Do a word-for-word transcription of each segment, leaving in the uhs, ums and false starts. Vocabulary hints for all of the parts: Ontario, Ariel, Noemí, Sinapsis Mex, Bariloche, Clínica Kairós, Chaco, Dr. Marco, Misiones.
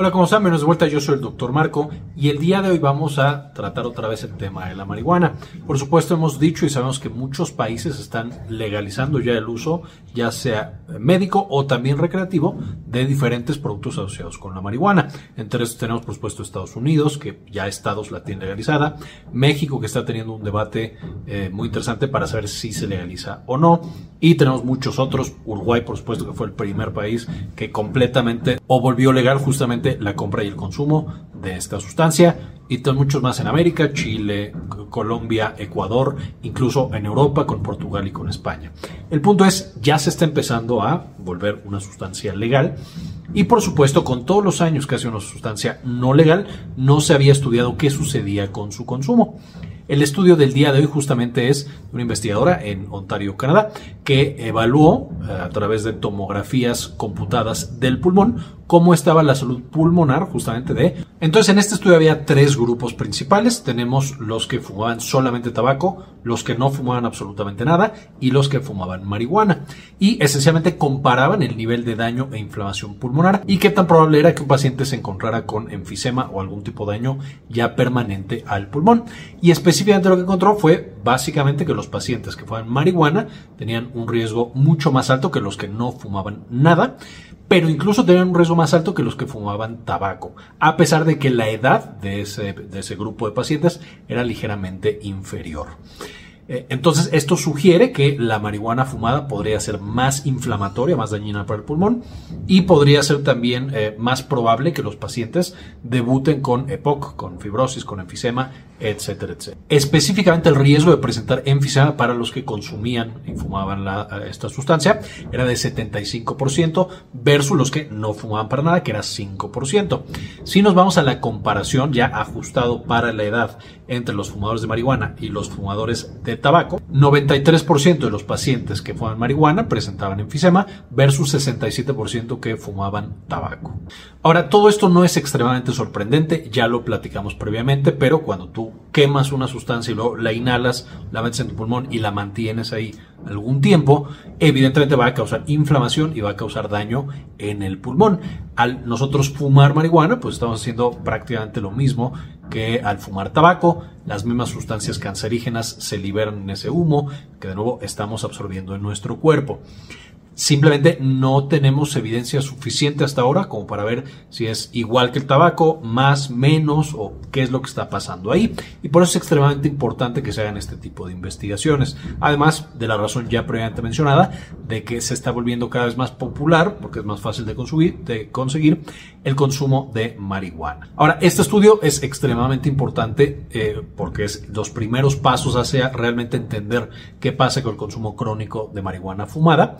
Hola, como saben, bienvenidos de vuelta. Yo soy el doctor Marco y el día de hoy vamos a tratar otra vez el tema de la marihuana. Por supuesto, hemos dicho y sabemos que muchos países están legalizando ya el uso, ya sea médico o también recreativo, de diferentes productos asociados con la marihuana. Entre estos tenemos, por supuesto, Estados Unidos, que ya estados la tiene legalizada, México, que está teniendo un debate eh, muy interesante para saber si se legaliza o no, y tenemos muchos otros. Uruguay, por supuesto, que fue el primer país que completamente o volvió legal justamente la compra y el consumo de esta sustancia, y tan muchos más en América, Chile, Colombia, Ecuador, incluso en Europa con Portugal y con España. El punto es, ya se está empezando a volver una sustancia legal y, por supuesto, con todos los años que hace una sustancia no legal, no se había estudiado qué sucedía con su consumo. El estudio del día de hoy justamente es de una investigadora en Ontario, Canadá, que evaluó a través de tomografías computadas del pulmón cómo estaba la salud pulmonar justamente de... Entonces, en este estudio había tres grupos principales. Tenemos los que fumaban solamente tabaco, los que no fumaban absolutamente nada y los que fumaban marihuana. Y esencialmente comparaban el nivel de daño e inflamación pulmonar y qué tan probable era que un paciente se encontrara con enfisema o algún tipo de daño ya permanente al pulmón. Y específicamente lo que encontró fue básicamente que los pacientes que fumaban marihuana tenían un riesgo mucho más alto que los que no fumaban nada, pero incluso tenían un riesgo más alto que los que fumaban tabaco, a pesar de que la edad de ese, de ese grupo de pacientes era ligeramente inferior. Entonces, esto sugiere que la marihuana fumada podría ser más inflamatoria, más dañina para el pulmón, y podría ser también eh, más probable que los pacientes debuten con E P O C, con fibrosis, con enfisema, etcétera, etcétera. Específicamente, el riesgo de presentar enfisema para los que consumían y fumaban la, esta sustancia era de setenta y cinco por ciento versus los que no fumaban para nada, que era cinco por ciento. Si nos vamos a la comparación ya ajustado para la edad entre los fumadores de marihuana y los fumadores de tabaco, noventa y tres por ciento de los pacientes que fumaban marihuana presentaban enfisema versus sesenta y siete por ciento que fumaban tabaco. Ahora, todo esto no es extremadamente sorprendente, ya lo platicamos previamente, pero cuando tú quemas una sustancia y luego la inhalas, la metes en tu pulmón y la mantienes ahí algún tiempo, evidentemente va a causar inflamación y va a causar daño en el pulmón. Al nosotros fumar marihuana, pues estamos haciendo prácticamente lo mismo que al fumar tabaco. Las mismas sustancias cancerígenas se liberan en ese humo que de nuevo estamos absorbiendo en nuestro cuerpo. Simplemente no tenemos evidencia suficiente hasta ahora como para ver si es igual que el tabaco, más, menos o qué es lo que está pasando ahí. Y por eso es extremadamente importante que se hagan este tipo de investigaciones. Además de la razón ya previamente mencionada de que se está volviendo cada vez más popular porque es más fácil de consumir, de conseguir el consumo de marihuana. Ahora, este estudio es extremadamente importante eh, porque es los primeros pasos hacia realmente entender qué pasa con el consumo crónico de marihuana fumada.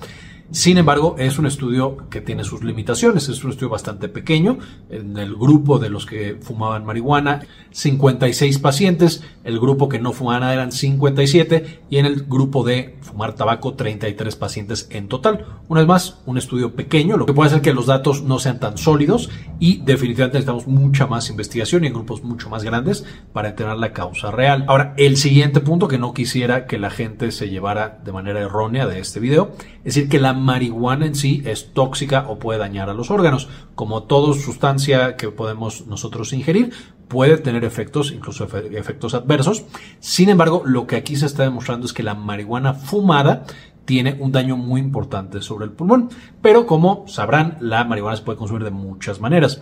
Sin embargo, es un estudio que tiene sus limitaciones. Es un estudio bastante pequeño. En el grupo de los que fumaban marihuana, cincuenta y seis pacientes. El grupo que no fumaban nada eran cincuenta y siete. Y en el grupo de fumar tabaco, treinta y tres pacientes en total. Una vez más, un estudio pequeño, lo que puede hacer que los datos no sean tan sólidos. Y definitivamente necesitamos mucha más investigación y en grupos mucho más grandes para entender la causa real. Ahora, el siguiente punto que no quisiera que la gente se llevara de manera errónea de este video, es decir, que la marihuana en sí es tóxica o puede dañar a los órganos. Como toda sustancia que podemos nosotros ingerir, puede tener efectos, incluso efectos adversos. Sin embargo, lo que aquí se está demostrando es que la marihuana fumada tiene un daño muy importante sobre el pulmón. Pero como sabrán, la marihuana se puede consumir de muchas maneras.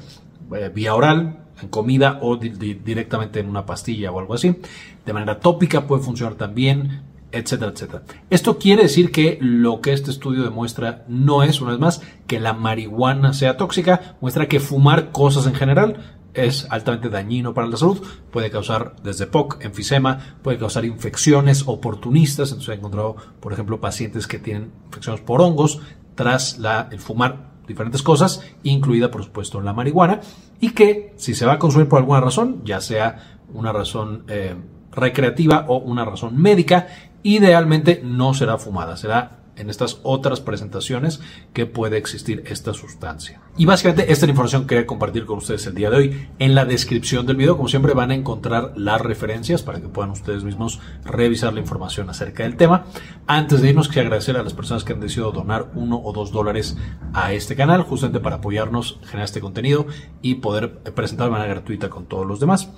Vía oral, en comida o di- di- directamente en una pastilla o algo así. De manera tópica puede funcionar también, etcétera, etcétera. Esto quiere decir que lo que este estudio demuestra no es, una vez más, que la marihuana sea tóxica, muestra que fumar cosas en general es altamente dañino para la salud, puede causar desde E P O C, enfisema, puede causar infecciones oportunistas. Entonces he encontrado, por ejemplo, pacientes que tienen infecciones por hongos tras la, el fumar diferentes cosas, incluida, por supuesto, la marihuana, y que si se va a consumir por alguna razón, ya sea una razón eh, recreativa o una razón médica, idealmente no será fumada, será en estas otras presentaciones que puede existir esta sustancia. Y básicamente esta es la información que quería compartir con ustedes el día de hoy. En la descripción del video, como siempre, van a encontrar las referencias para que puedan ustedes mismos revisar la información acerca del tema. Antes de irnos, quisiera agradecer a las personas que han decidido donar uno o dos dólares a este canal, justamente para apoyarnos, generar este contenido y poder presentar de manera gratuita con todos los demás.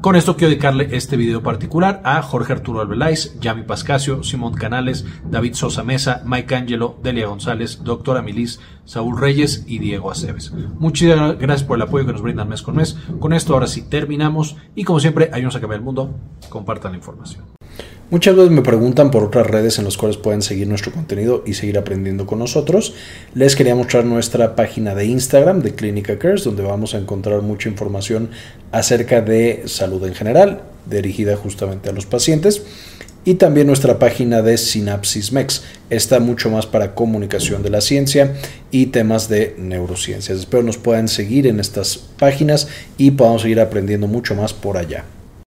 Con esto quiero dedicarle este video particular a Jorge Arturo Albeláiz, Yami Pascasio, Simón Canales, David Sosa Mesa, Mike Angelo, Delia González, Doctora Milis, Saúl Reyes y Diego Aceves. Muchas gracias por el apoyo que nos brindan mes con mes. Con esto ahora sí terminamos y, como siempre, ayúdenos a cambiar el mundo. Compartan la información. Muchas veces me preguntan por otras redes en las cuales pueden seguir nuestro contenido y seguir aprendiendo con nosotros. Les quería mostrar nuestra página de Instagram de Clínica Kairós, donde vamos a encontrar mucha información acerca de salud en general, dirigida justamente a los pacientes. Y también nuestra página de Sinapsis Mex. Está mucho más para comunicación de la ciencia y temas de neurociencias. Espero nos puedan seguir en estas páginas y podamos seguir aprendiendo mucho más por allá.